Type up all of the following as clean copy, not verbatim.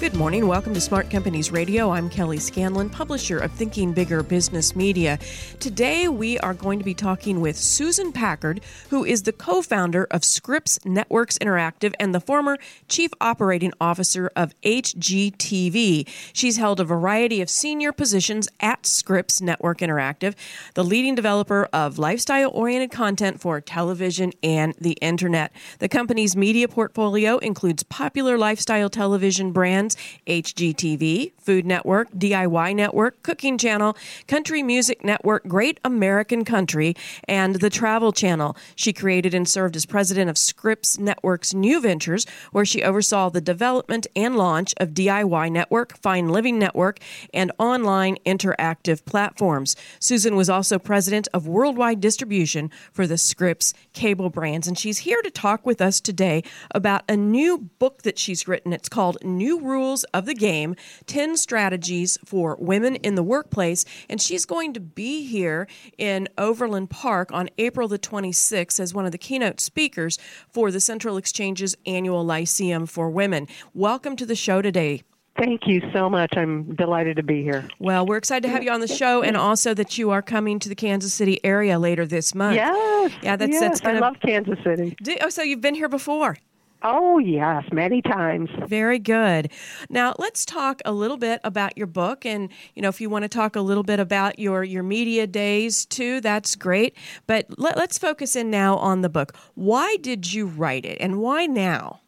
Good morning. Welcome to Smart Companies Radio. I'm Kelly Scanlon, publisher of Thinking Bigger Business Media. Today, we are going to be talking with Susan Packard, who is the co-founder of Scripps Networks Interactive and the former chief operating officer of HGTV. She's held a variety of senior positions at Scripps Network Interactive, the leading developer of lifestyle-oriented content for television and the internet. The company's media portfolio includes popular lifestyle television brands HGTV, Food Network, DIY Network, Cooking Channel, Country Music Network, Great American Country, and the Travel Channel. She created and served as president of Scripps Network's New Ventures, where she oversaw the development and launch of DIY Network, Fine Living Network, and online interactive platforms. Susan was also president of worldwide distribution for the Scripps cable brands, and she's here to talk with us today about a new book that she's written. It's called New Rules of the Game, 10 Strategies for Women in the Workplace, and she's going to be here in Overland Park on April the 26th as one of the keynote speakers for the Central Exchange's annual Lyceum for Women. Welcome to the show today. Thank you so much. I'm delighted to be here. Well, we're excited to have you on the show, and also that you are coming to the Kansas City area later this month. Yes. Yeah, that's kind of... I love Kansas City. Oh, so you've been here before. Oh, yes, many times. Very good. Now, let's talk a little bit about your book. And, you know, if you want to talk a little bit about your media days, too, that's great. But let's focus in now on the book. Why did you write it, and why now?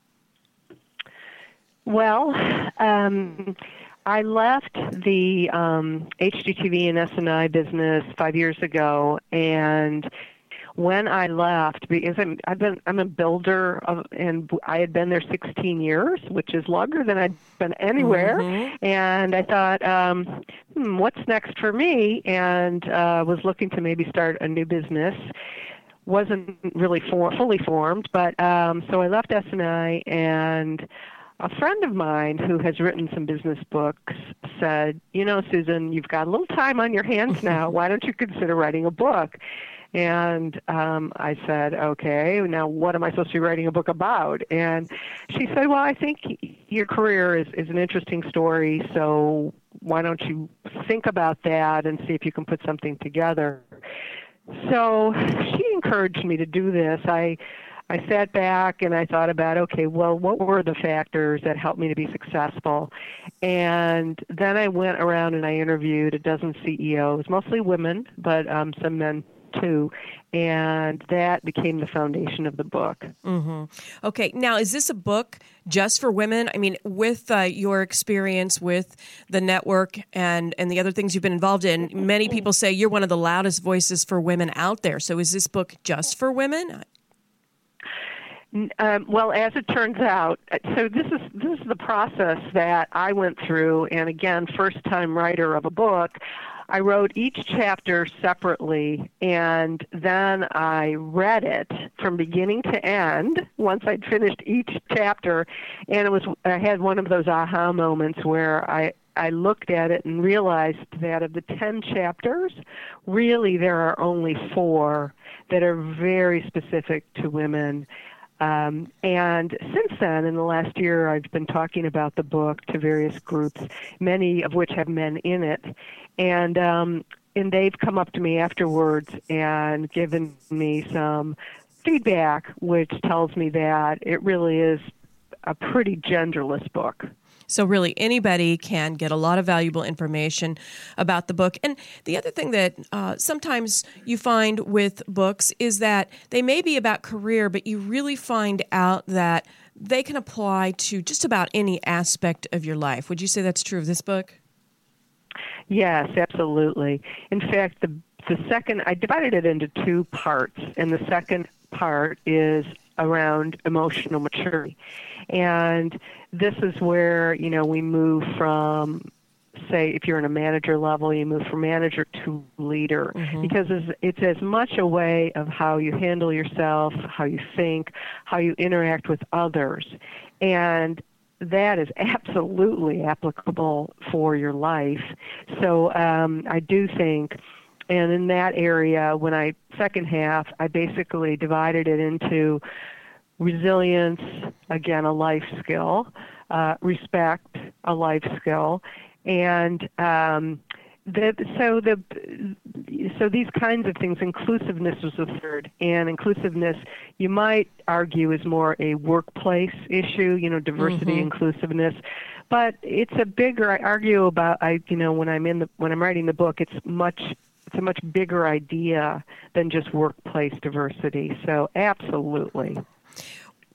Well, I left the HGTV and S&I business 5 years ago, and... when I left, because I'm a builder, and I had been there 16 years, which is longer than I'd been anywhere. Mm-hmm. And I thought, what's next for me? And was looking to maybe start a new business. Wasn't really fully formed, but so I left S&I, and a friend of mine who has written some business books said, you know, Susan, you've got a little time on your hands now. Why don't you consider writing a book? And I said, okay, now what am I supposed to be writing a book about? And she said, well, I think your career is an interesting story, so why don't you think about that and see if you can put something together? So she encouraged me to do this. I sat back and I thought about, okay, well, what were the factors that helped me to be successful? And then I went around and I interviewed a dozen CEOs, mostly women, but some men too, and that became the foundation of the book. Mm-hmm. Okay, now is this a book just for women? I mean, with your experience with the network and the other things you've been involved in, many people say you're one of the loudest voices for women out there. So is this book just for women? Well, as it turns out, so this is the process that I went through, and again, first-time writer of a book, I wrote each chapter separately, and then I read it from beginning to end once I'd finished each chapter, and I had one of those aha moments where I looked at it and realized that of the 10 chapters, really there are only 4 that are very specific to women. And since then, in the last year, I've been talking about the book to various groups, many of which have men in it. And they've come up to me afterwards and given me some feedback, which tells me that it really is a pretty genderless book. So really anybody can get a lot of valuable information about the book. And the other thing that sometimes you find with books is that they may be about career, but you really find out that they can apply to just about any aspect of your life. Would you say that's true of this book? Yes, absolutely. In fact, the second, I divided it into 2 parts, and the second part is around emotional maturity. And this is where, you know, we move from say if you're in a manager level, you move from manager to leader, because it's as much a way of how you handle yourself, how you think, how you interact with others. And that is absolutely applicable for your life. So I do think, and in that area, when I second half, I basically divided it into resilience, again, a life skill, respect, a life skill, and so these kinds of things. Inclusiveness was the third, and inclusiveness you might argue is more a workplace issue, you know, diversity, inclusiveness. But it's a bigger. I argue about when I'm writing the book, it's a much bigger idea than just workplace diversity. So absolutely.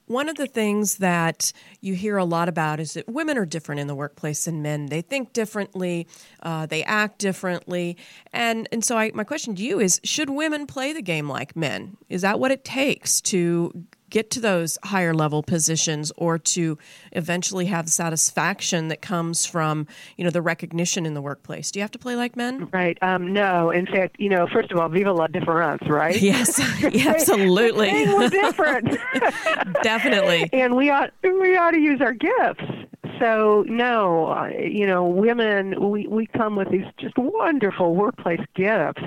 One of the things that you hear a lot about is that women are different in the workplace than men. They think differently, they act differently, and so my question to you is: should women play the game like men? Is that what it takes to get to those higher level positions, or to eventually have the satisfaction that comes from the recognition in the workplace? Do you have to play like men? Right. No. In fact, first of all, viva la difference, right? Yes. Absolutely. We're different. Definitely. And we ought to use our gifts. So no, women, we come with these just wonderful workplace gifts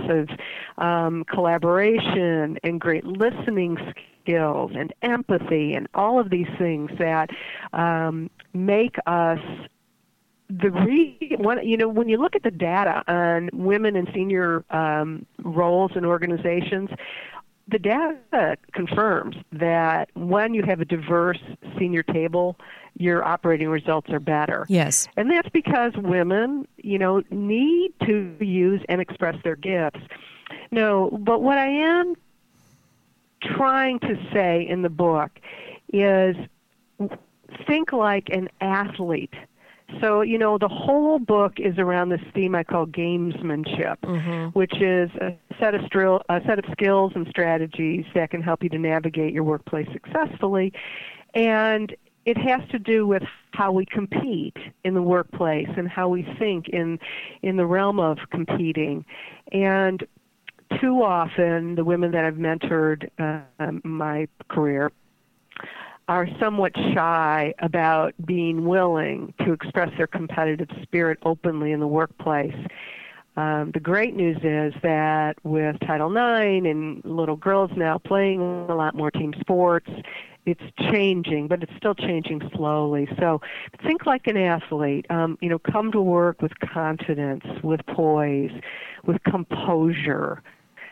of collaboration and great listening skills and empathy and all of these things that make us when you look at the data on women in senior roles in organizations, the data confirms that when you have a diverse senior table, your operating results are better. Yes. And that's because women, need to use and express their gifts. No, but what I am trying to say in the book is think like an athlete. So, the whole book is around this theme I call gamesmanship, which is a set of skills and strategies that can help you to navigate your workplace successfully. And it has to do with how we compete in the workplace and how we think in the realm of competing. And too often, the women that I've mentored my career are somewhat shy about being willing to express their competitive spirit openly in the workplace. The great news is that with Title IX and little girls now playing a lot more team sports, it's changing, but it's still changing slowly. So think like an athlete. Come to work with confidence, with poise, with composure,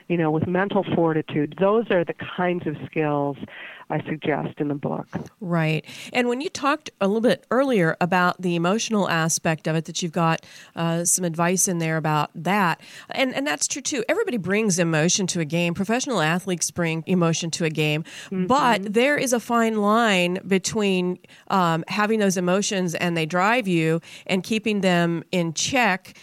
with mental fortitude. Those are the kinds of skills I suggest in the book. Right. And when you talked a little bit earlier about the emotional aspect of it, that you've got some advice in there about that. And that's true, too. Everybody brings emotion to a game. Professional athletes bring emotion to a game. Mm-hmm. But there is a fine line between having those emotions and they drive you and keeping them in check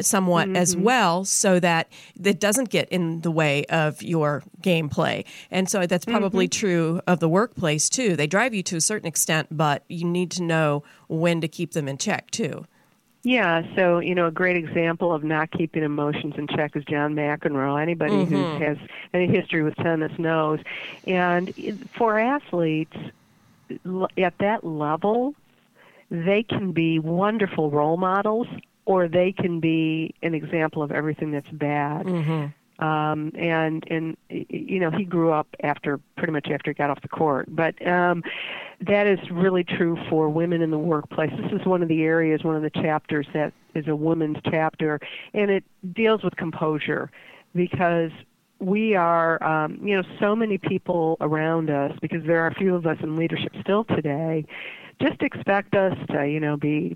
somewhat as well, so that it doesn't get in the way of your gameplay. And so that's probably true of the workplace, too. They drive you to a certain extent, but you need to know when to keep them in check, too. Yeah, so, a great example of not keeping emotions in check is John McEnroe. Anybody who has any history with tennis knows. And for athletes at that level, they can be wonderful role models, or they can be an example of everything that's bad. And he grew up pretty much after he got off the court. But that is really true for women in the workplace. This is one of the chapters that is a women's chapter, and it deals with composure, because we are, so many people around us, because there are a few of us in leadership still today, just expect us to, be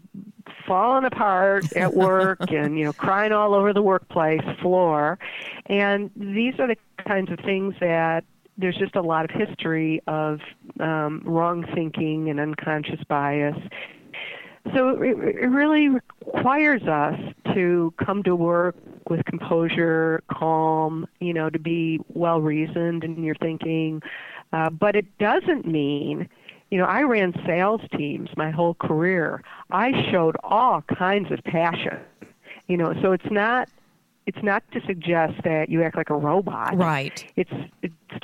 falling apart at work and, crying all over the workplace floor. And these are the kinds of things that there's just a lot of history of wrong thinking and unconscious bias. So it really requires us to come to work with composure, calm, to be well-reasoned in your thinking. But it doesn't mean You know, I ran sales teams my whole career. I showed all kinds of passion. You know, so it's not to suggest that you act like a robot. Right. It's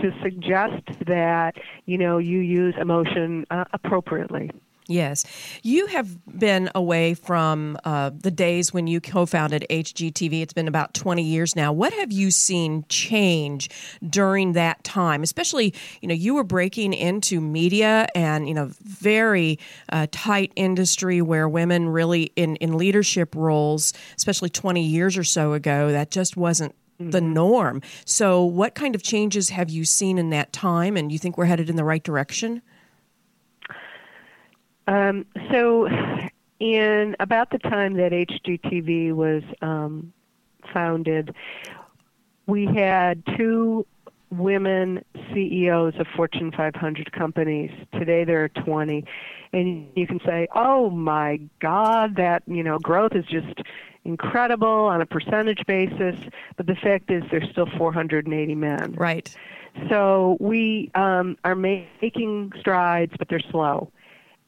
to suggest that, you know, you use emotion appropriately. Yes. You have been away from the days when you co-founded HGTV. It's been about 20 years now. What have you seen change during that time? Especially, you know, you were breaking into media and, you know, very tight industry where women really in leadership roles, especially 20 years or so ago, that just wasn't the norm. So what kind of changes have you seen in that time? And you think we're headed in the right direction? So in about the time that HGTV was founded, we had two women CEOs of Fortune 500 companies. Today there are 20. And you can say, oh, my God, that, you know, growth is just incredible on a percentage basis. But the fact is there's still 480 men. Right. So we are making strides, but they're slow.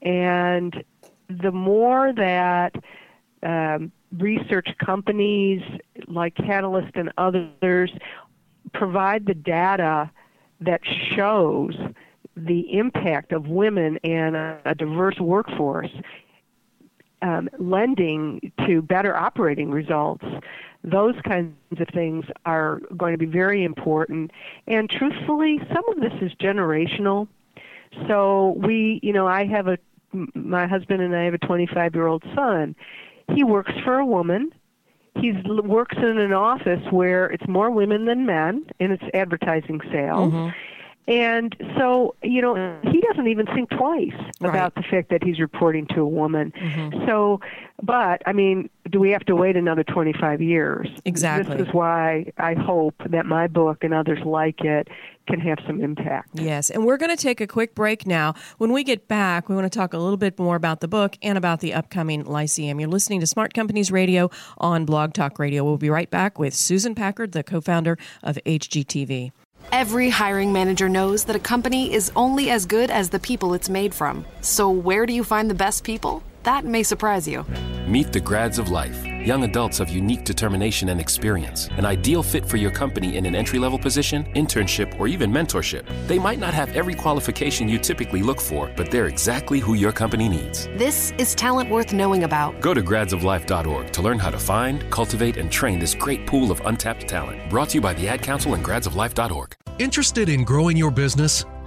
And the more that research companies like Catalyst and others provide the data that shows the impact of women and a diverse workforce, lending to better operating results, those kinds of things are going to be very important. And truthfully, some of this is generational. So we, you know, my husband and I have a 25-year-old son. He works for a woman. He works in an office where it's more women than men, and it's advertising sales. Mm-hmm. And so, you know, he doesn't even think twice about the fact that he's reporting to a woman. Mm-hmm. So, but, I mean, do we have to wait another 25 years? Exactly. This is why I hope that my book and others like it can have some impact. Yes, and we're going to take a quick break now. When we get back, we want to talk a little bit more about the book and about the upcoming Lyceum. You're listening to Smart Companies Radio on Blog Talk Radio. We'll be right back with Susan Packard, the co-founder of HGTV. Every hiring manager knows that a company is only as good as the people it's made from. So where do you find the best people? That may surprise you. Meet the grads of life, young adults of unique determination and experience, an ideal fit for your company in an entry-level position, internship, or even mentorship. They might not have every qualification you typically look for, but they're exactly who your company needs. This is talent worth knowing about. Go to gradsoflife.org to learn how to find, cultivate, and train this great pool of untapped talent. Brought to you by the Ad Council and gradsoflife.org. Interested in growing your business?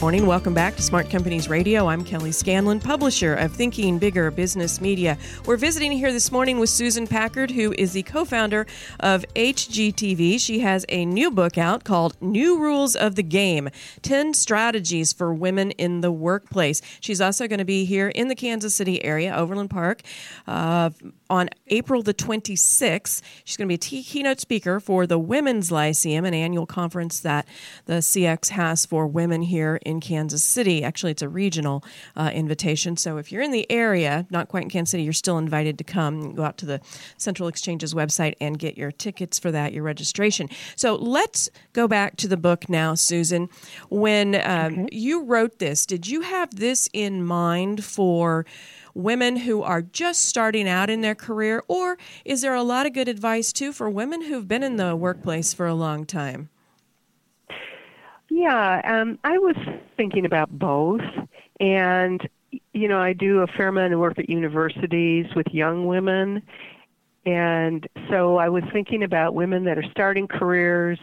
Morning. Welcome back to Smart Companies Radio. I'm Kelly Scanlon, publisher of Thinking Bigger Business Media. We're visiting here this morning with Susan Packard, who is the co-founder of HGTV. She has a new book out called New Rules of the Game, 10 Strategies for Women in the Workplace. She's also going to be here in the Kansas City area, Overland Park, on April the 26th. She's going to be a keynote speaker for the Women's Lyceum, an annual conference that the CX has for women here in Kansas City. Actually, it's a regional invitation. So if you're in the area, not quite in Kansas City, you're still invited to come. Go out to the Central Exchange's website and get your tickets for that, your registration. So let's go back to the book now, Susan. When you wrote this, did you have this in mind for women who are just starting out in their career? Or is there a lot of good advice, too, for women who've been in the workplace for a long time? Yeah, I was thinking about both. And, you know, I do a fair amount of work at universities with young women. And so I was thinking about women that are starting careers,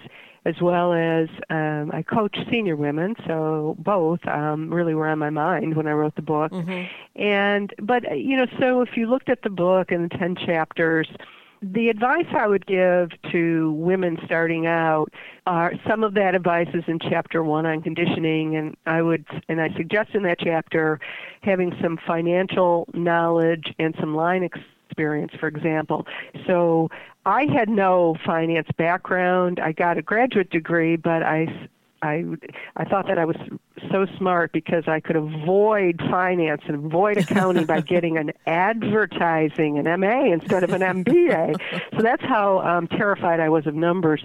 as well as I coach senior women. So both really were on my mind when I wrote the book. Mm-hmm. But, you know, so if you looked at the book and the 10 chapters, The advice I would give to women starting out are some of that advice is in Chapter 1 on conditioning, and I suggest in that chapter having some financial knowledge and some line experience, for example. So I had no finance background. I got a graduate degree, but I thought that I was so smart because I could avoid finance and avoid accounting by getting an advertising, an MA instead of an MBA. So that's how terrified I was of numbers.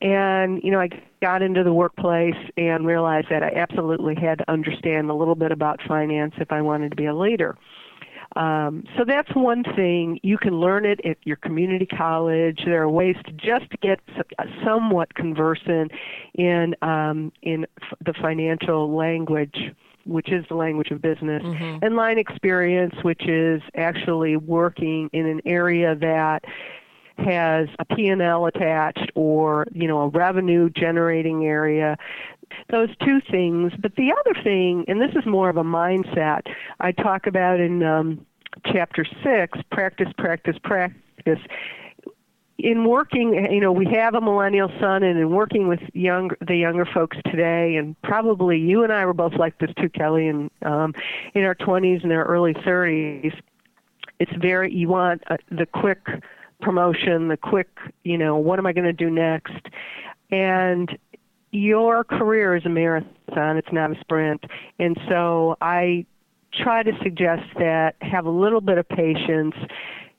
And, you know, I got into the workplace and realized that I absolutely had to understand a little bit about finance if I wanted to be a leader. So that's one thing. You can learn it at your community college. There are ways to just get somewhat conversant in the financial language, which is the language of business, mm-hmm. and line experience, which is actually working in an area that has a P&L attached or, you know, a revenue-generating area. Those two things. But the other thing, and this is more of a mindset, I talk about in Chapter 6, practice, practice, practice. In working, you know, we have a millennial son, and in working with the younger folks today, and probably you and I were both like this too, Kelly, and in our 20s and our early 30s, it's very, you want the quick promotion, the quick, you know, what am I going to do next? And your career is a marathon, it's not a sprint. And so I try to suggest that have a little bit of patience,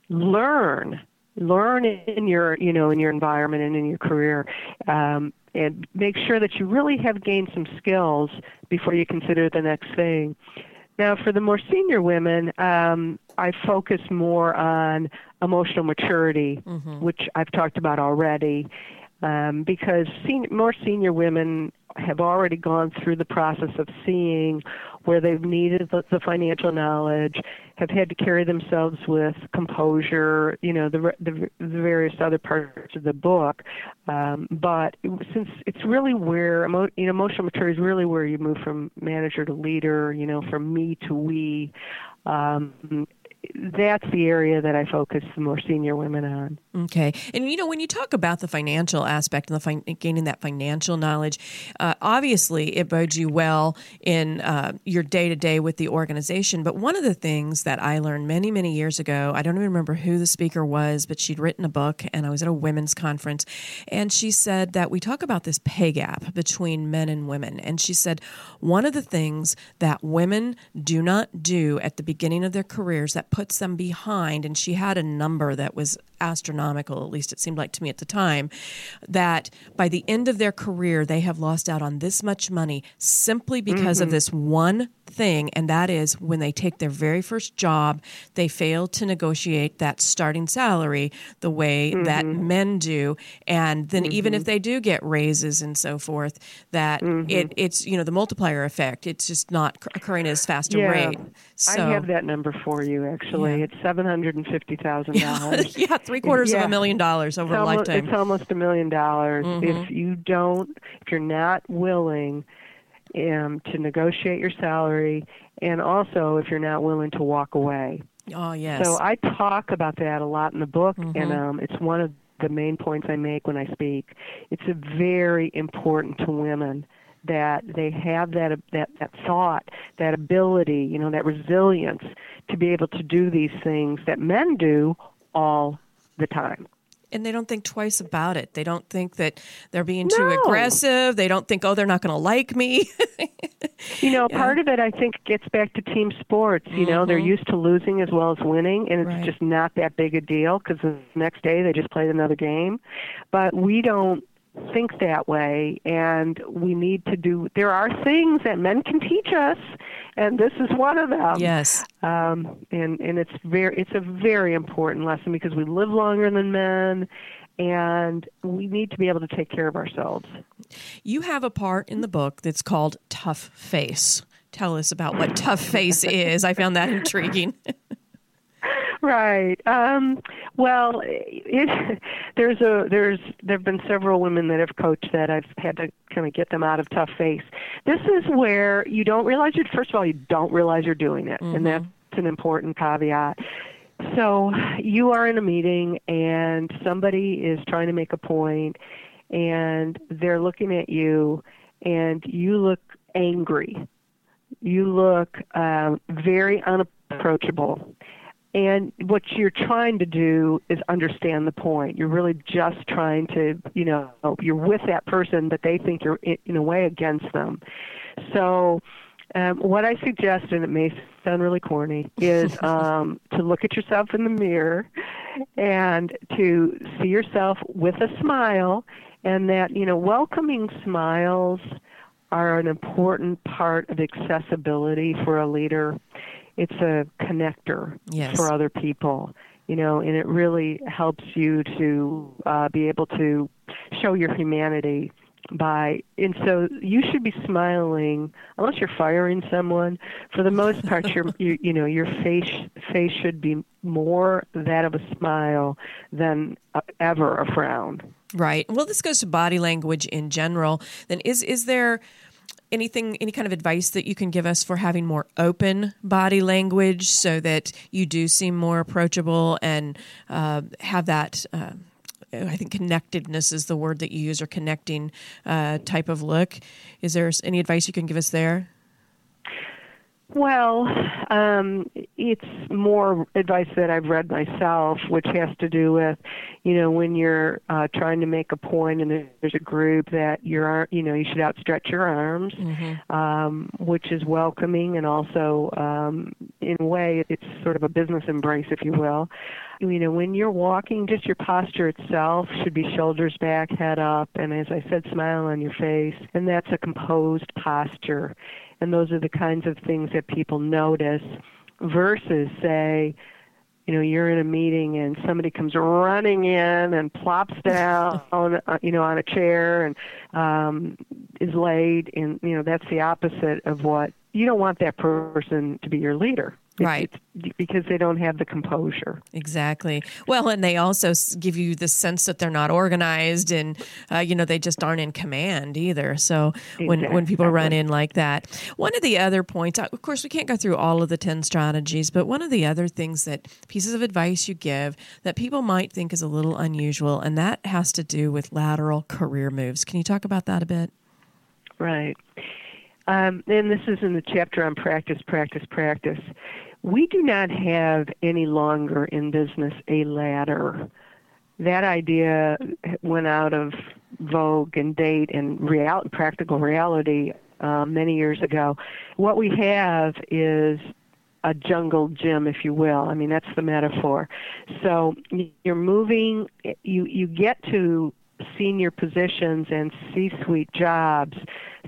learn in your environment and in your career, and make sure that you really have gained some skills before you consider the next thing. Now, for the more senior women, I focus more on emotional maturity, mm-hmm. which I've talked about already. Because more senior women have already gone through the process of seeing where they've needed the financial knowledge, have had to carry themselves with composure, you know, the various other parts of the book. But since it's really where emotional maturity is really where you move from manager to leader, you know, from me to we. That's the area that I focus the more senior women on. Okay. And, you know, when you talk about the financial aspect and the gaining that financial knowledge, obviously it bodes you well in your day-to-day with the organization. But one of the things that I learned many, many years ago, I don't even remember who the speaker was, but she'd written a book, and I was at a women's conference, and she said that we talk about this pay gap between men and women. And she said one of the things that women do not do at the beginning of their careers that puts them behind, and she had a number that was astronomical, at least it seemed like to me at the time, that by the end of their career, they have lost out on this much money simply because mm-hmm. of this one thing, and that is when they take their very first job, they fail to negotiate that starting salary the way mm-hmm. that men do, and then mm-hmm. even if they do get raises and so forth, that mm-hmm. it's, you know, the multiplier effect, it's just not occurring at as fast a rate. So, I have that number for you, actually. Yeah. It's $750,000. Yeah, $750,000 $1 million over a lifetime. It's almost $1 million. Mm-hmm. If you're not willing to negotiate your salary, and also if you're not willing to walk away. Oh, yes. So I talk about that a lot in the book, mm-hmm. and it's one of the main points I make when I speak. It's very important to women that they have that thought, that ability, you know, that resilience to be able to do these things that men do all the time. And they don't think twice about it. They don't think that they're being too aggressive. They don't think, oh, they're not going to like me. You know, part of it, I think, gets back to team sports. You mm-hmm. know, they're used to losing as well as winning, and it's just not that big a deal because the next day they just played another game. But we don't think that way, and we need to do. There are things that men can teach us, and this is one of them. Yes, and it's a very important lesson because we live longer than men, and we need to be able to take care of ourselves. You have a part in the book that's called Tough Face. Tell us about what Tough Face is. I found that intriguing. Right. Well, there've been several women that have coached that I've had to kind of get them out of tough face. This is where you don't realize you don't realize you're doing it, mm-hmm. and that's an important caveat. So you are in a meeting and somebody is trying to make a point and they're looking at you and you look angry. You look very unapproachable. And what you're trying to do is understand the point. You're really just trying to, you know, you're with that person, but they think you're in a way against them. So what I suggest, and it may sound really corny, is to look at yourself in the mirror and to see yourself with a smile, and that, you know, welcoming smiles are an important part of accessibility for a leader. It's a connector for other people, you know, and it really helps you to be able to show your humanity by, and so you should be smiling, unless you're firing someone. For the most part, you know, your face should be more that of a smile than ever a frown. Right. Well, this goes to body language in general. Then is there anything, any kind of advice that you can give us for having more open body language so that you do seem more approachable and have that, I think connectedness is the word that you use, or connecting type of look. Is there any advice you can give us there? Well, it's more advice that I've read myself, which has to do with, you know, when you're trying to make a point and there's a group that you're, you know, you should outstretch your arms, which is welcoming, and also in a way it's sort of a business embrace, if you will. You know, when you're walking, just your posture itself should be shoulders back, head up, and as I said, smile on your face, and that's a composed posture. And those are the kinds of things that people notice versus, say, you know, you're in a meeting and somebody comes running in and plops down, you know, on a chair and is late. And, you know, that's the opposite of what you don't want that person to be your leader. Right. It's because they don't have the composure. Exactly. Well, and they also give you the sense that they're not organized and, you know, they just aren't in command either. So when people run in like that. One of the other points, of course, we can't go through all of the 10 strategies, but one of the other things that pieces of advice you give that people might think is a little unusual, and that has to do with lateral career moves. Can you talk about that a bit? Right. And this is in the chapter on practice, practice, practice. We do not have any longer in business a ladder. That idea went out of vogue and date and practical reality many years ago. What we have is a jungle gym, if you will. I mean, that's the metaphor. So you're moving, you get to senior positions and C-suite jobs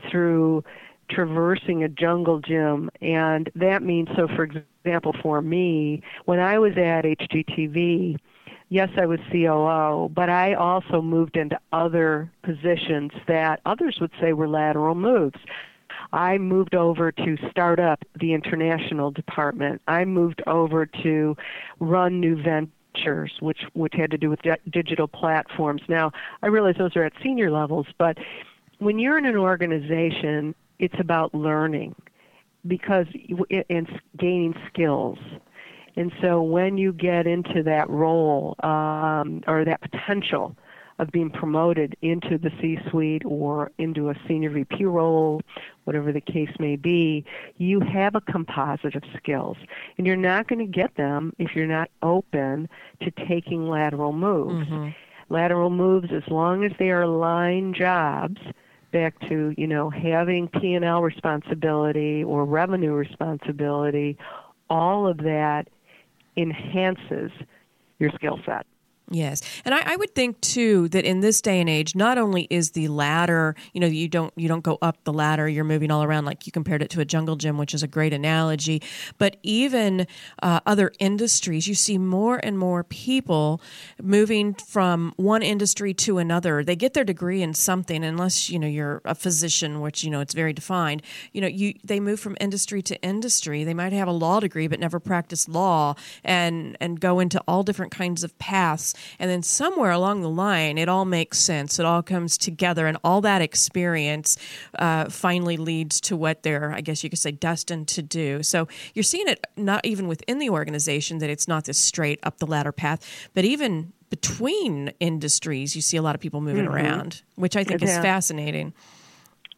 through traversing a jungle gym, and that means, so for example, for me, when I was at HGTV, yes, I was COO, but I also moved into other positions that others would say were lateral moves. I moved over to start up the international department. I moved over to run new ventures, which had to do with digital platforms. Now, I realize those are at senior levels, but when you're in an organization, it's about learning because and gaining skills. And so when you get into that role or that potential of being promoted into the C-suite or into a senior VP role, whatever the case may be, you have a composite of skills. And you're not going to get them if you're not open to taking lateral moves. Mm-hmm. Lateral moves, as long as they are aligned jobs, back to, you know, having P&L responsibility or revenue responsibility, all of that enhances your skill set. Yes. And I would think, too, that in this day and age, not only is the ladder, you know, you don't go up the ladder, you're moving all around, like you compared it to a jungle gym, which is a great analogy, but even other industries, you see more and more people moving from one industry to another. They get their degree in something, unless, you know, you're a physician, which, you know, it's very defined. You know, they move from industry to industry. They might have a law degree, but never practice law and go into all different kinds of paths And then somewhere along the line, it all makes sense. It all comes together, and all that experience finally leads to what they're, I guess you could say, destined to do. So you're seeing it not even within the organization that it's not this straight up the ladder path, but even between industries, you see a lot of people moving around, which I think is fascinating.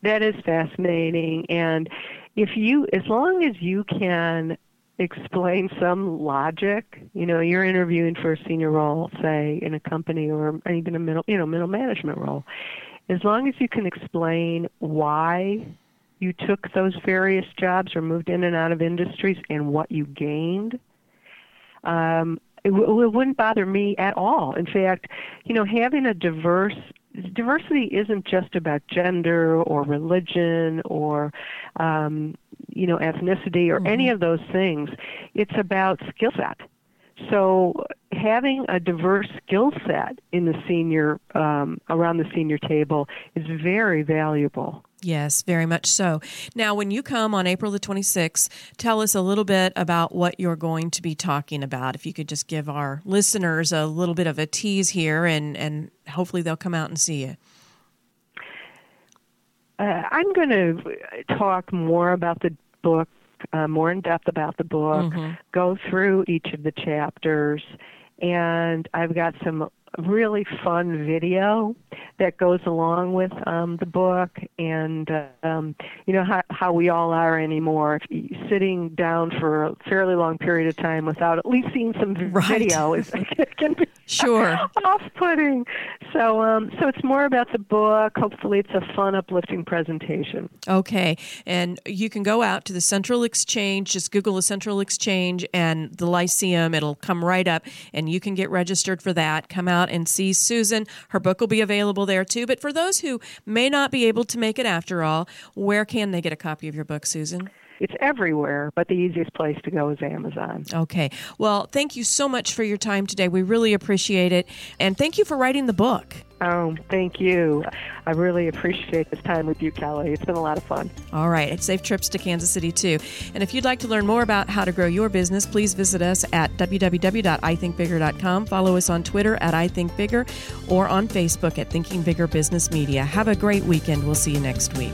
That is fascinating. And if you, as long as you can explain some logic, you know, you're interviewing for a senior role, say, in a company or even a middle management role. As long as you can explain why you took those various jobs or moved in and out of industries and what you gained, it wouldn't bother me at all. In fact, you know, having a diversity isn't just about gender or religion or, you know, ethnicity or any of those things. It's about skill set. So having a diverse skill set in the senior, around the senior table is very valuable. Yes, very much so. Now, when you come on April the 26th, tell us a little bit about what you're going to be talking about. If you could just give our listeners a little bit of a tease here, and hopefully they'll come out and see you. I'm going to talk more about the book, more in depth about the book, go through each of the chapters, and I've got some really fun video that goes along with the book, and you know, how we all are anymore. If sitting down for a fairly long period of time without at least seeing some video is can be off-putting. So, so it's more about the book. Hopefully, it's a fun, uplifting presentation. Okay, and you can go out to the Central Exchange. Just Google the Central Exchange and the Lyceum. It'll come right up, and you can get registered for that. Come out and see Susan. Her book will be available there too. But for those who may not be able to make it after all, where can they get a copy of your book, Susan? It's everywhere, but the easiest place to go is Amazon. Okay. Well, thank you so much for your time today. We really appreciate it. And thank you for writing the book. Oh, thank you. I really appreciate this time with you, Kelly. It's been a lot of fun. All right. And safe trips to Kansas City, too. And if you'd like to learn more about how to grow your business, please visit us at www.ithinkbigger.com. Follow us on Twitter at ithinkbigger or on Facebook at Thinking Bigger Business Media. Have a great weekend. We'll see you next week.